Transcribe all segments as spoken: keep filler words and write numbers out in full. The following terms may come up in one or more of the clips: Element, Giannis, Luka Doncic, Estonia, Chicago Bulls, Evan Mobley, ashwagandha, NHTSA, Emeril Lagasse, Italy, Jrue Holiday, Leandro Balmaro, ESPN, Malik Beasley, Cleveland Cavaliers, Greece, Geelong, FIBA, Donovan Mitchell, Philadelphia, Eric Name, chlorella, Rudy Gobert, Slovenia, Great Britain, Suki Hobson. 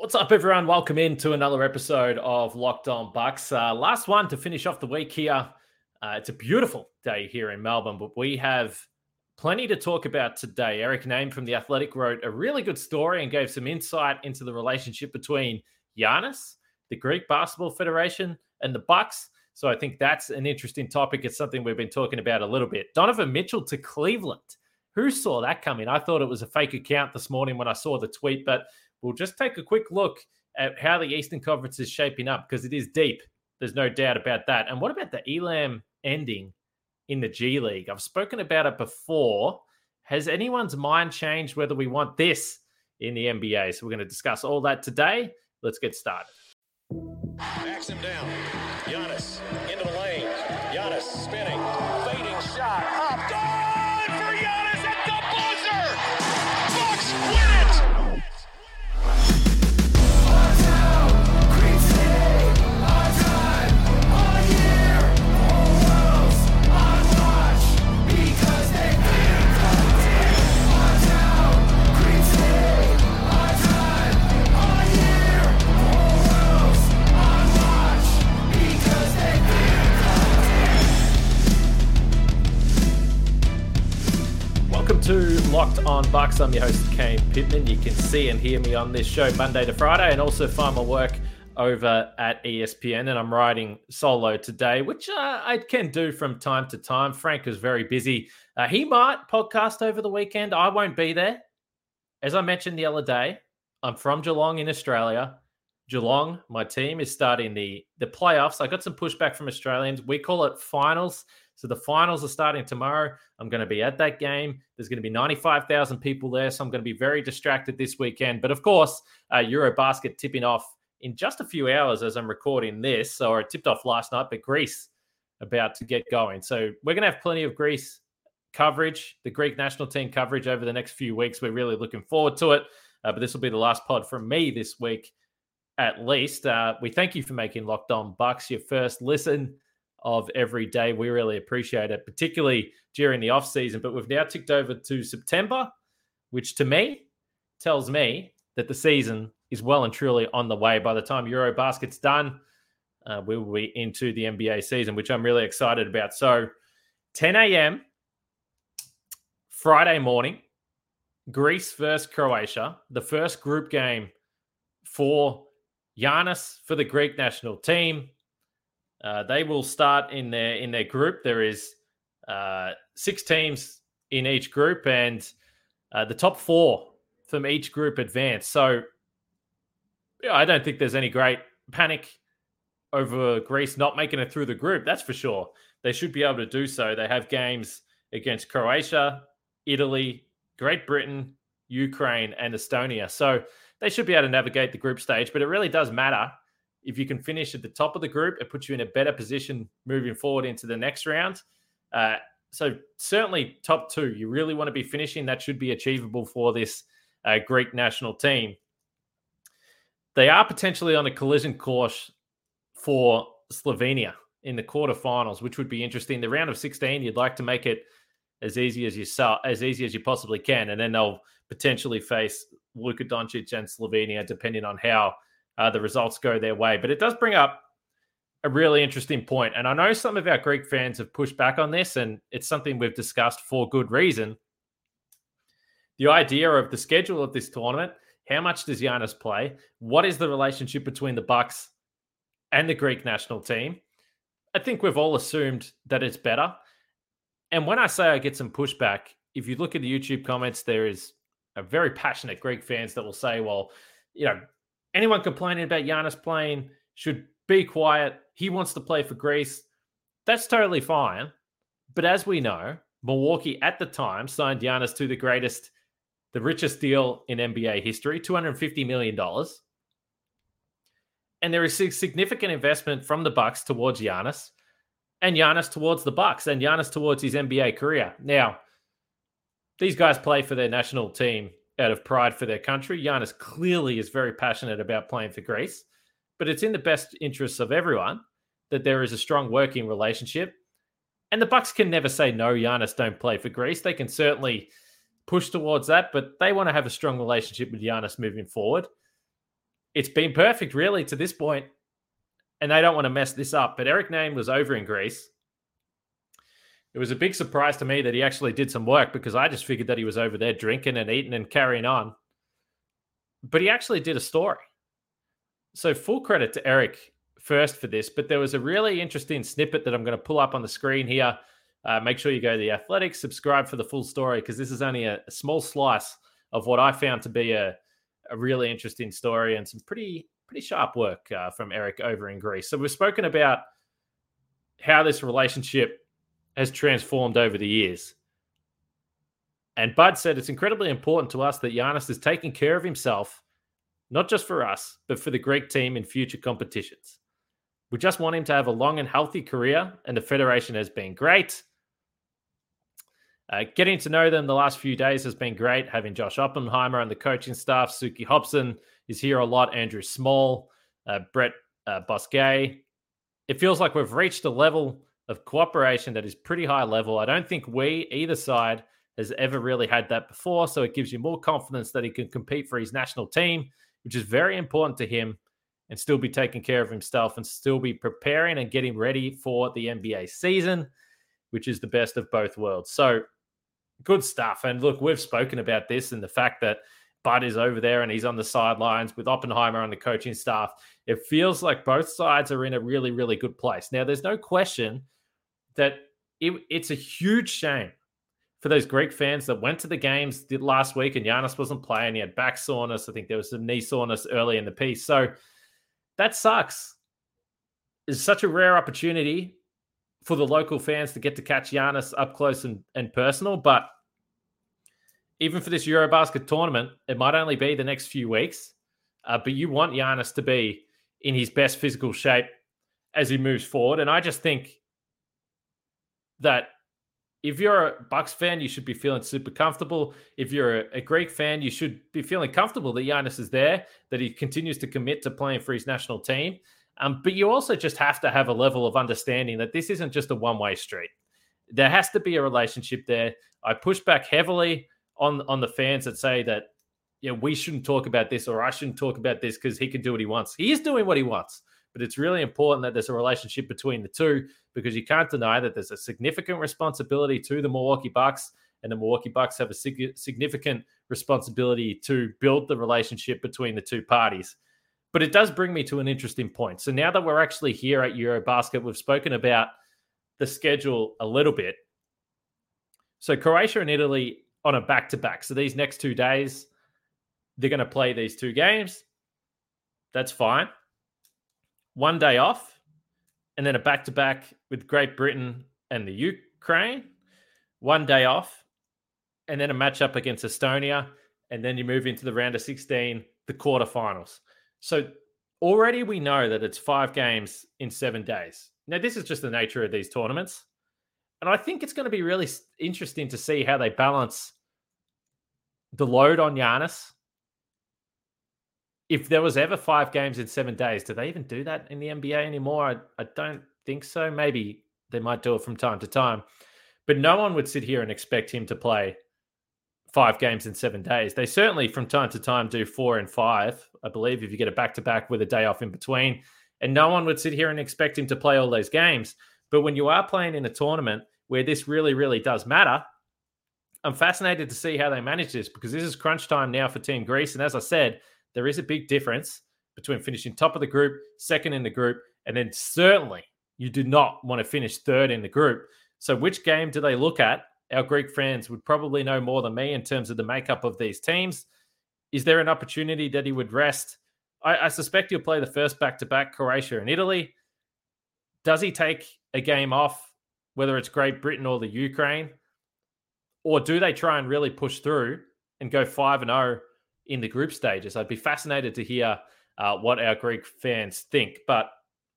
What's up, everyone? Welcome in to another episode of Locked On Bucks. Uh, last one to finish off the week here. Uh, it's a beautiful day here in Melbourne, but we have plenty to talk about today. Eric Name from The Athletic wrote a really good story and gave some insight into the relationship between Giannis, the Greek Basketball Federation, and the Bucks. So I think that's an interesting topic. It's something we've been talking about a little bit. Donovan Mitchell to Cleveland. Who saw that coming? I thought it was a fake account this morning when I saw the tweet, but we'll just take a quick look at how the Eastern Conference is shaping up because it is deep. There's no doubt about that. And what about the Elam ending in the G League? I've spoken about it before. Has anyone's mind changed whether we want this in the N B A? So we're going to discuss all that today. Let's get started. Backs him down. Giannis into the lane. Giannis spinning. Fading shot. Up. Good for Giannis at the buzzer. Bucks win it. Welcome to Locked On Bucks. I'm your host, Kane Pittman. You can see and hear me on this show Monday to Friday and also find my work over at E S P N. And I'm writing solo today, which uh, I can do from time to time. Frank is very busy. Uh, he might podcast over the weekend. I won't be there. As I mentioned the other day, I'm from Geelong in Australia. Geelong, my team, is starting the, the playoffs. I got some pushback from Australians. We call it finals. So the finals are starting tomorrow. I'm going to be at that game. There's going to be ninety-five thousand people there, so I'm going to be very distracted this weekend. But, of course, uh, EuroBasket tipping off in just a few hours as I'm recording this, or it tipped off last night, but Greece about to get going. So we're going to have plenty of Greece coverage, the Greek national team coverage over the next few weeks. We're really looking forward to it, uh, but this will be the last pod from me this week at least. Uh, we thank you for making Locked On Bucks your first listen of every day. We really appreciate it, particularly during the off season. But we've now ticked over to September, which to me tells me that the season is well and truly on the way. By the time EuroBasket's done, uh, we will be into the N B A season, which I'm really excited about. So ten a.m. Friday morning, Greece versus Croatia, the first group game for Giannis for the Greek national team. Uh, they will start in their in their group. There is uh, six teams in each group, and uh, the top four from each group advance. So yeah, I don't think there's any great panic over Greece not making it through the group. That's for sure. They should be able to do so. They have games against Croatia, Italy, Great Britain, Ukraine, and Estonia. So they should be able to navigate the group stage, but it really does matter. If you can finish at the top of the group, it puts you in a better position moving forward into the next round. Uh, so certainly top two, you really want to be finishing. That should be achievable for this uh, Greek national team. They are potentially on a collision course for Slovenia in the quarterfinals, which would be interesting. The round of sixteen, you'd like to make it as easy as you as easy as you possibly can. And then they'll potentially face Luka Doncic and Slovenia, depending on how Uh, the results go their way. But it does bring up a really interesting point. And I know some of our Greek fans have pushed back on this, and it's something we've discussed for good reason. The idea of the schedule of this tournament, how much does Giannis play? What is the relationship between the Bucks and the Greek national team? I think we've all assumed that it's better. And when I say I get some pushback, if you look at the YouTube comments, there is a very passionate Greek fans that will say, well, you know, anyone complaining about Giannis playing should be quiet. He wants to play for Greece. That's totally fine. But as we know, Milwaukee at the time signed Giannis to the greatest, the richest deal in N B A history, two hundred fifty million dollars. And there is significant investment from the Bucks towards Giannis and Giannis towards the Bucks and Giannis towards his N B A career. Now, these guys play for their national team out of pride for their country. Giannis clearly is very passionate about playing for Greece, but it's in the best interests of everyone that there is a strong working relationship. And the Bucks can never say, no, Giannis, don't play for Greece. They can certainly push towards that, but they want to have a strong relationship with Giannis moving forward. it's been perfect really to this point, and they don't want to mess this up. But Eric Name was over in Greece. It was a big surprise to me that he actually did some work, because I just figured that he was over there drinking and eating and carrying on. But he actually did a story. So full credit to Eric first for this. But there was a really interesting snippet that I'm going to pull up on the screen here. Uh, make sure you go to The Athletic, subscribe for the full story, because this is only a, a small slice of what I found to be a, a really interesting story and some pretty, pretty sharp work uh, from Eric over in Greece. So we've spoken about how this relationship has transformed over the years. And Bud said, it's incredibly important to us that Giannis is taking care of himself, not just for us, but for the Greek team in future competitions. We just want him to have a long and healthy career, and the Federation has been great. Uh, getting to know them the last few days has been great, having Josh Oppenheimer and the coaching staff. Suki Hobson is here a lot, Andrew Small, uh, Brett uh, Bosquet. It feels like we've reached a level of cooperation that is pretty high level. I don't think we, either side, has ever really had that before. So it gives you more confidence that he can compete for his national team, which is very important to him, and still be taking care of himself and still be preparing and getting ready for the N B A season, which is the best of both worlds. So good stuff. And look, we've spoken about this and the fact that Bud is over there and he's on the sidelines with Oppenheimer on the coaching staff. It feels like both sides are in a really, really good place. Now, there's no question that it, it's a huge shame for those Greek fans that went to the games last week and Giannis wasn't playing. He had back soreness. I think there was some knee soreness early in the piece. So that sucks. It's such a rare opportunity for the local fans to get to catch Giannis up close and, and personal. But even for this EuroBasket tournament, it might only be the next few weeks. Uh, but you want Giannis to be in his best physical shape as he moves forward. And I just think that if you're a Bucks fan, you should be feeling super comfortable. If you're a, a Greek fan, you should be feeling comfortable that Giannis is there, that he continues to commit to playing for his national team. Um, but you also just have to have a level of understanding that this isn't just a one-way street. There has to be a relationship there. I push back heavily on, on the fans that say that, you know, we shouldn't talk about this or I shouldn't talk about this because he can do what he wants. He is doing what he wants. But it's really important that there's a relationship between the two, because you can't deny that there's a significant responsibility to the Milwaukee Bucks, and the Milwaukee Bucks have a sig- significant responsibility to build the relationship between the two parties. But it does bring me to an interesting point. So now that we're actually here at EuroBasket, we've spoken about the schedule a little bit. So Croatia and Italy on a back-to-back. So these next two days, they're going to play these two games. That's fine. One day off, and then a back-to-back with Great Britain and the Ukraine. One day off, and then a matchup against Estonia, and then you move into the round of sixteen, the quarterfinals. So already we know that it's five games in seven days. Now, this is just the nature of these tournaments, and I think it's going to be really interesting to see how they balance the load on Giannis. If there was ever five games in seven days, do they even do that in the N B A anymore? I, I don't think so. Maybe they might do it from time to time. But no one would sit here and expect him to play five games in seven days. They certainly, from time to time, do four and five, I believe, if you get a back-to-back with a day off in between. And no one would sit here and expect him to play all those games. But when you are playing in a tournament where this really, really does matter, I'm fascinated to see how they manage this, because this is crunch time now for Team Greece. And as I said, there is a big difference between finishing top of the group, second in the group, and then certainly you do not want to finish third in the group. So which game do they look at? Our Greek fans would probably know more than me in terms of the makeup of these teams. Is there an opportunity that he would rest? I, I suspect he'll play the first back-to-back, Croatia and Italy. Does he take a game off, whether it's Great Britain or the Ukraine? Or do they try and really push through and go five and oh in the group stages? I'd be fascinated to hear uh, what our Greek fans think. But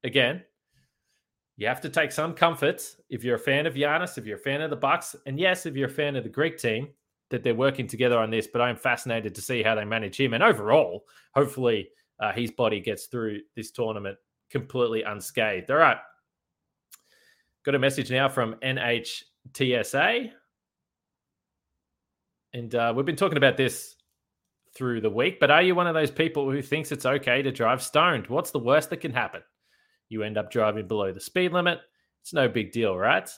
again, you have to take some comfort if you're a fan of Giannis, if you're a fan of the Bucks, and yes, if you're a fan of the Greek team, that they're working together on this. But I'm fascinated to see how they manage him. And overall, hopefully uh, his body gets through this tournament completely unscathed. All right. Got a message now from N H T S A. And uh, we've been talking about this through the week. But are you one of those people who thinks it's okay to drive stoned? What's the worst that can happen? You end up driving below the speed limit. It's no big deal, right?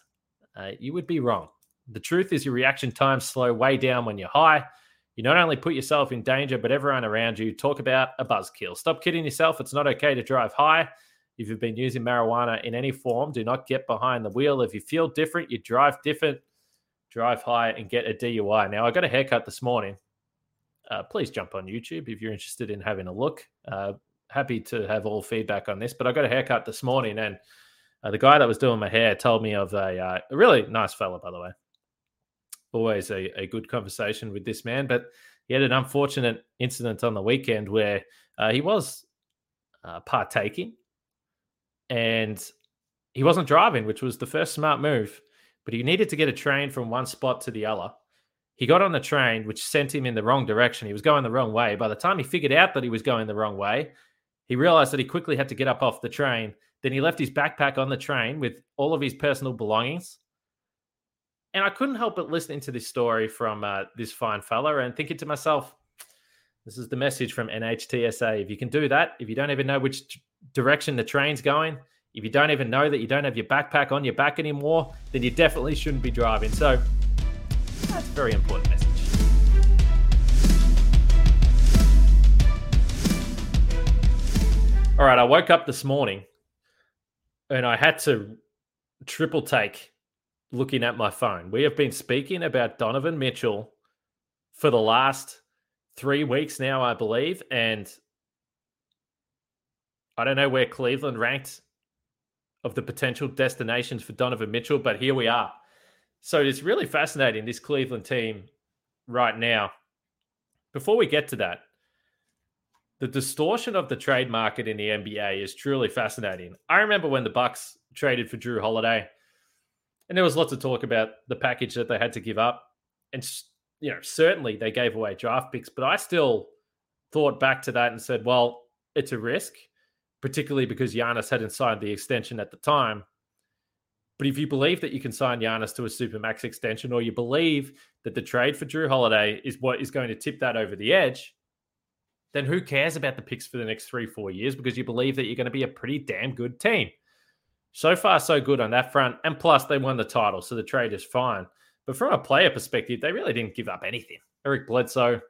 Uh, you would be wrong. The truth is your reaction times slow way down when you're high. You not only put yourself in danger, but everyone around you. Talk about a buzzkill. Stop kidding yourself. It's not okay to drive high. If you've been using marijuana in any form, do not get behind the wheel. If you feel different, you drive different, drive high and get a D U I. Now, I got a haircut this morning. Uh, please jump on YouTube if you're interested in having a look. Uh, happy to have all feedback on this, but I got a haircut this morning and uh, the guy that was doing my hair told me of a, uh, a really nice fella, by the way. Always a, a good conversation with this man, but he had an unfortunate incident on the weekend where uh, he was uh, partaking and he wasn't driving, which was the first smart move, but he needed to get a train from one spot to the other. He got on the train, which sent him in the wrong direction. He was going the wrong way. By the time he figured out that he was going the wrong way, he realized that he quickly had to get up off the train. Then he left his backpack on the train with all of his personal belongings. And I couldn't help but listening to this story from uh, this fine fella and thinking to myself, this is the message from N H T S A. If you can do that, if you don't even know which direction the train's going, if you don't even know that you don't have your backpack on your back anymore, then you definitely shouldn't be driving. So that's a very important message. All right, I woke up this morning and I had to triple take looking at my phone. We have been speaking about Donovan Mitchell for the last three weeks now, I believe. And I don't know where Cleveland ranked of the potential destinations for Donovan Mitchell, but here we are. So it's really fascinating, this Cleveland team right now. Before we get to that, the distortion of the trade market in the N B A is truly fascinating. I remember when the Bucks traded for Jrue Holiday, and there was lots of talk about the package that they had to give up. And, you know, certainly they gave away draft picks, but I still thought back to that and said, well, it's a risk, particularly because Giannis hadn't signed the extension at the time. But if you believe that you can sign Giannis to a Supermax extension, or you believe that the trade for Jrue Holiday is what is going to tip that over the edge, then who cares about the picks for the next three, four years? Because you believe that you're going to be a pretty damn good team. So far, so good on that front. And plus, they won the title, so the trade is fine. But from a player perspective, they really didn't give up anything. Eric Bledsoe,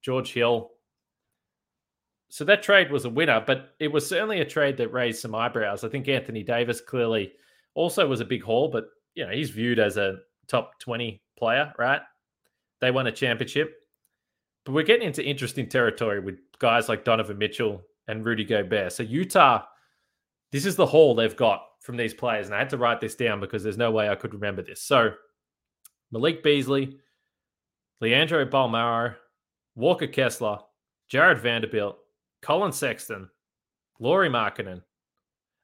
George Hill. So that trade was a winner, but it was certainly a trade that raised some eyebrows. I think Anthony Davis clearly also was a big haul, but you know he's viewed as a top twenty player, right? They won a championship. But we're getting into interesting territory with guys like Donovan Mitchell and Rudy Gobert. So Utah, this is the haul they've got from these players. And I had to write this down because there's no way I could remember this. So Malik Beasley, Leandro Balmaro, Walker Kessler, Jared Vanderbilt, Colin Sexton, Lauri Markkanen,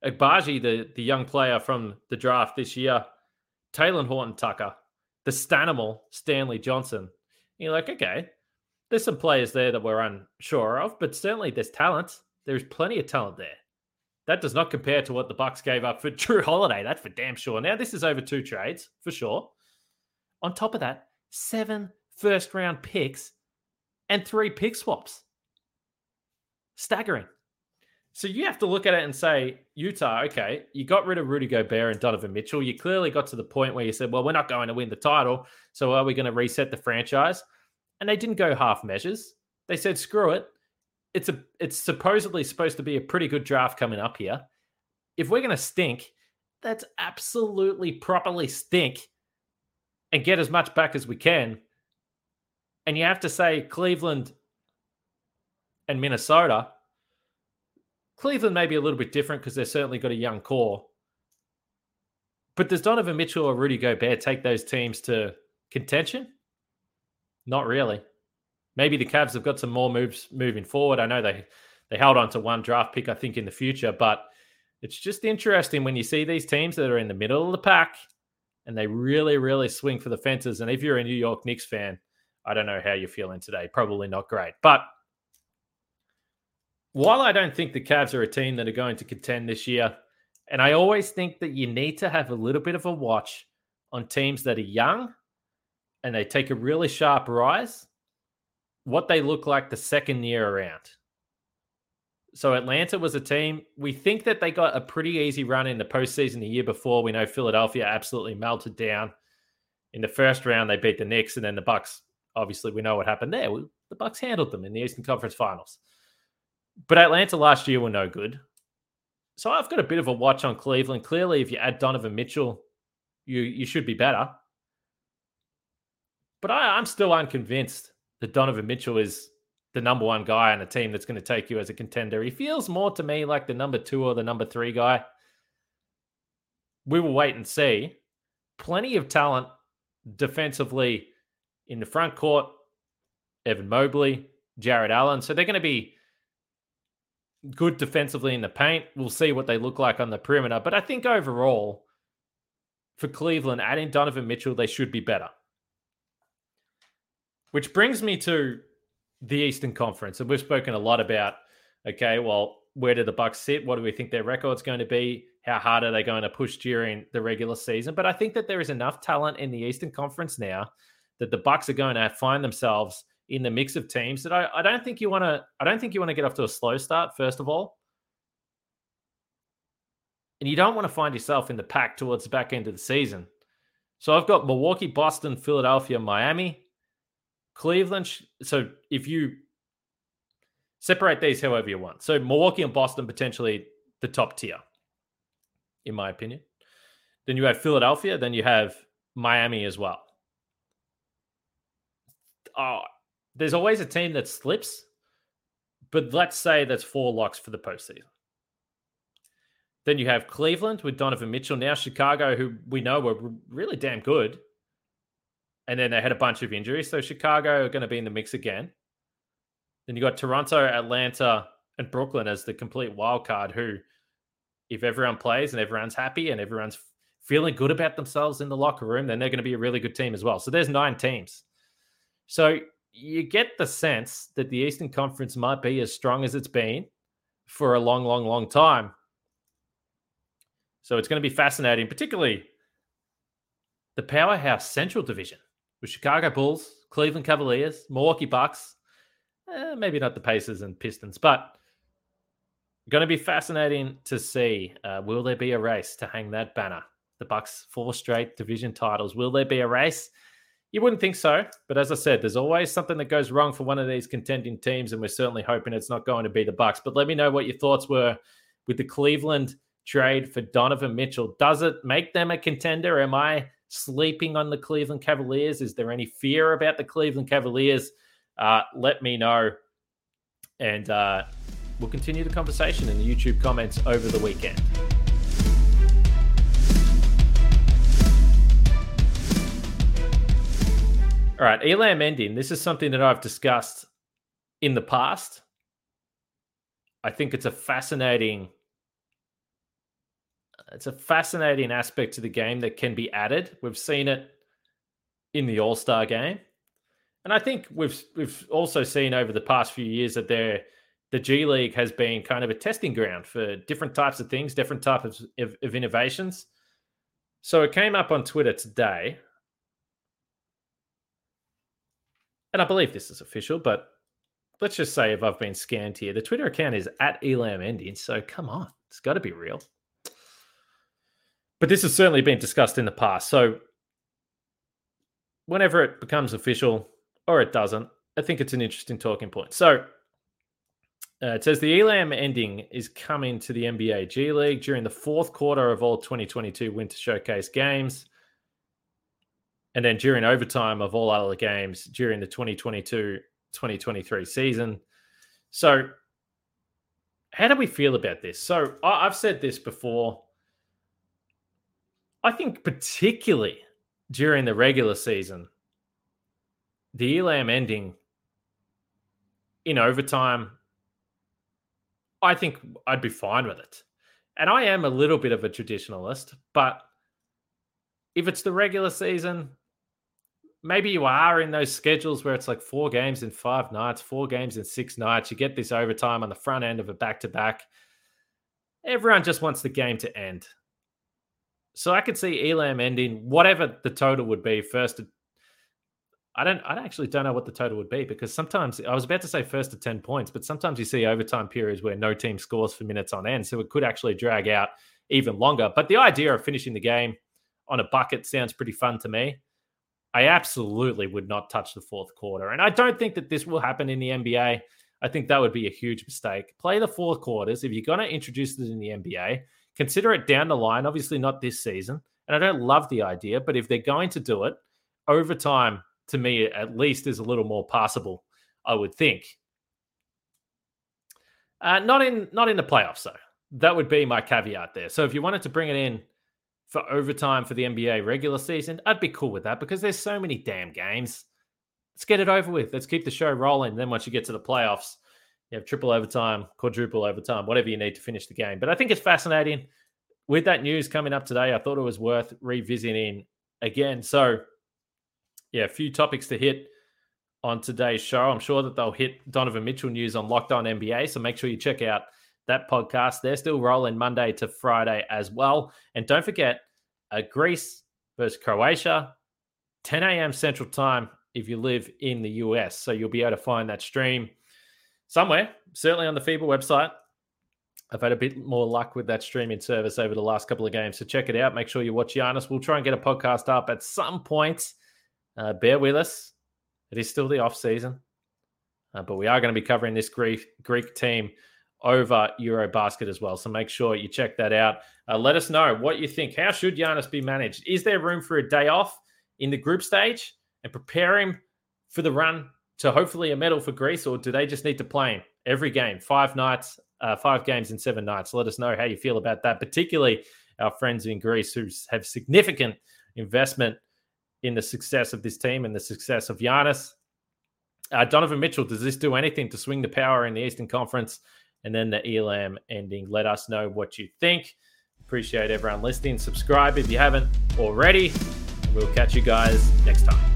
Agbaji, the, the young player from the draft this year, Talen Horton-Tucker, the Stanimal, Stanley Johnson. And you're like, okay, there's some players there that we're unsure of, but certainly there's talent. There's plenty of talent there. That does not compare to what the Bucks gave up for Jrue Holiday. That's for damn sure. Now, this is over two trades, for sure. On top of that, seven first-round picks and three pick swaps. Staggering. So you have to look at it and say, Utah, okay, you got rid of Rudy Gobert and Donovan Mitchell. You clearly got to the point where you said, well, we're not going to win the title, so are we going to reset the franchise? And they didn't go half measures. They said, screw it. It's a it's supposedly supposed to be a pretty good draft coming up here. If we're going to stink, let's absolutely properly stink and get as much back as we can. And you have to say Cleveland and Minnesota. Cleveland may be a little bit different because they've certainly got a young core. But does Donovan Mitchell or Rudy Gobert take those teams to contention? Not really. Maybe the Cavs have got some more moves moving forward. I know they, they held on to one draft pick, I think, in the future, but it's just interesting when you see these teams that are in the middle of the pack and they really, really swing for the fences. And if you're a New York Knicks fan, I don't know how you're feeling today. Probably not great. But while I don't think the Cavs are a team that are going to contend this year, and I always think that you need to have a little bit of a watch on teams that are young and they take a really sharp rise, what they look like the second year around. So Atlanta was a team. We think that they got a pretty easy run in the postseason the year before. We know Philadelphia absolutely melted down. In the first round, they beat the Knicks, and then the Bucks. Obviously, we know what happened there. We, the Bucks handled them in the Eastern Conference Finals. But Atlanta last year were no good. So I've got a bit of a watch on Cleveland. Clearly, if you add Donovan Mitchell, you you should be better. But I, I'm still unconvinced that Donovan Mitchell is the number one guy on a team that's going to take you as a contender. He feels more to me like the number two or the number three guy. We will wait and see. Plenty of talent defensively in the front court. Evan Mobley, Jared Allen. So they're going to be good defensively in the paint. We'll see what they look like on the perimeter. But I think overall, for Cleveland, adding Donovan Mitchell, they should be better. Which brings me to the Eastern Conference. And we've spoken a lot about, okay, well, where do the Bucks sit? What do we think their record's going to be? How hard are they going to push during the regular season? But I think that there is enough talent in the Eastern Conference now that the Bucks are going to find themselves in the mix of teams that I, I don't think you want to, I don't think you want to get off to a slow start, first of all. And you don't want to find yourself in the pack towards the back end of the season. So I've got Milwaukee, Boston, Philadelphia, Miami, Cleveland. So if you separate these however you want. So Milwaukee and Boston, potentially the top tier, in my opinion. Then you have Philadelphia. Then you have Miami as well. Oh, there's always a team that slips, but let's say that's four locks for the postseason. Then you have Cleveland with Donovan Mitchell. Now Chicago, who we know were really damn good. And then they had a bunch of injuries. So Chicago are going to be in the mix again. Then you got Toronto, Atlanta, and Brooklyn as the complete wild card who, if everyone plays and everyone's happy and everyone's feeling good about themselves in the locker room, then they're going to be a really good team as well. So there's nine teams. So you get the sense that the Eastern Conference might be as strong as it's been for a long, long, long time. So it's going to be fascinating, particularly the powerhouse Central Division with Chicago Bulls, Cleveland Cavaliers, Milwaukee Bucks, eh, maybe not the Pacers and Pistons, but going to be fascinating to see. Uh, will there be a race to hang that banner? The Bucks, four straight division titles. Will there be a race? You wouldn't think so, but as I said, there's always something that goes wrong for one of these contending teams, and we're certainly hoping it's not going to be the Bucks. But let me know what your thoughts were with the Cleveland trade for Donovan Mitchell. Does it make them a contender? Am I sleeping on the Cleveland Cavaliers? Is there any fear about the Cleveland Cavaliers? Uh, let me know, and uh, we'll continue the conversation in the YouTube comments over the weekend. All right, Elam Ending. This is something that I've discussed in the past. I think it's a fascinating, it's a fascinating aspect to the game that can be added. We've seen it in the All-Star game, and I think we've we've also seen over the past few years that there, the G League has been kind of a testing ground for different types of things, different types of, of innovations. So it came up on Twitter today. And I believe this is official, but let's just say if I've been scammed here, the Twitter account is at Elam Ending, so come on, it's got to be real. But this has certainly been discussed in the past, so whenever it becomes official, or it doesn't, I think it's an interesting talking point. So uh, it says the Elam Ending is coming to the N B A G League during the fourth quarter of all twenty twenty-two Winter Showcase games. And then during overtime of all other games during the twenty twenty-two twenty twenty-three season. So how do we feel about this? So I've said this before. I think particularly during the regular season, the Elam Ending in overtime, I think I'd be fine with it. And I am a little bit of a traditionalist, but if it's the regular season, maybe you are in those schedules where it's like four games in five nights, four games in six nights. You get this overtime on the front end of a back-to-back. Everyone just wants the game to end. So I could see Elam Ending, whatever the total would be, first I don't I actually don't know what the total would be, because sometimes I was about to say first to ten points, but sometimes you see overtime periods where no team scores for minutes on end. So it could actually drag out even longer. But the idea of finishing the game on a bucket sounds pretty fun to me. I absolutely would not touch the fourth quarter. And I don't think that this will happen in the N B A. I think that would be a huge mistake. Play the fourth quarters. If you're going to introduce it in the N B A, consider it down the line. Obviously not this season. And I don't love the idea, but if they're going to do it, overtime, to me, at least, is a little more passable, I would think. Uh, not in not in the playoffs, though. That would be my caveat there. So if you wanted to bring it in for overtime for the N B A regular season, I'd be cool with that, because there's so many damn games. Let's get it over with. Let's keep the show rolling. Then once you get to the playoffs, you have triple overtime, quadruple overtime, whatever you need to finish the game. But I think it's fascinating. With that news coming up today, I thought it was worth revisiting again. So, yeah, a few topics to hit on today's show. I'm sure that they'll hit Donovan Mitchell news on Locked On N B A, so make sure you check out that podcast. They're still rolling Monday to Friday as well. And don't forget, uh, Greece versus Croatia, ten a.m. Central Time if you live in the U S. So you'll be able to find that stream somewhere, certainly on the FIBA website. I've had a bit more luck with that streaming service over the last couple of games, so check it out. Make sure you watch Giannis. We'll try and get a podcast up at some point. Uh, bear with us. It is still the off-season. Uh, but we are going to be covering this Greek, Greek team over EuroBasket as well. So make sure you check that out. Uh, let us know what you think. How should Giannis be managed? Is there room for a day off in the group stage and prepare him for the run to hopefully a medal for Greece? Or do they just need to play him every game, five nights, uh, five games in seven nights? Let us know how you feel about that, particularly our friends in Greece who have significant investment in the success of this team and the success of Giannis. Uh, Donovan Mitchell, does this do anything to swing the power in the Eastern Conference? And then the Elam ending. Let us know what you think. Appreciate everyone listening. Subscribe if you haven't already. We'll catch you guys next time.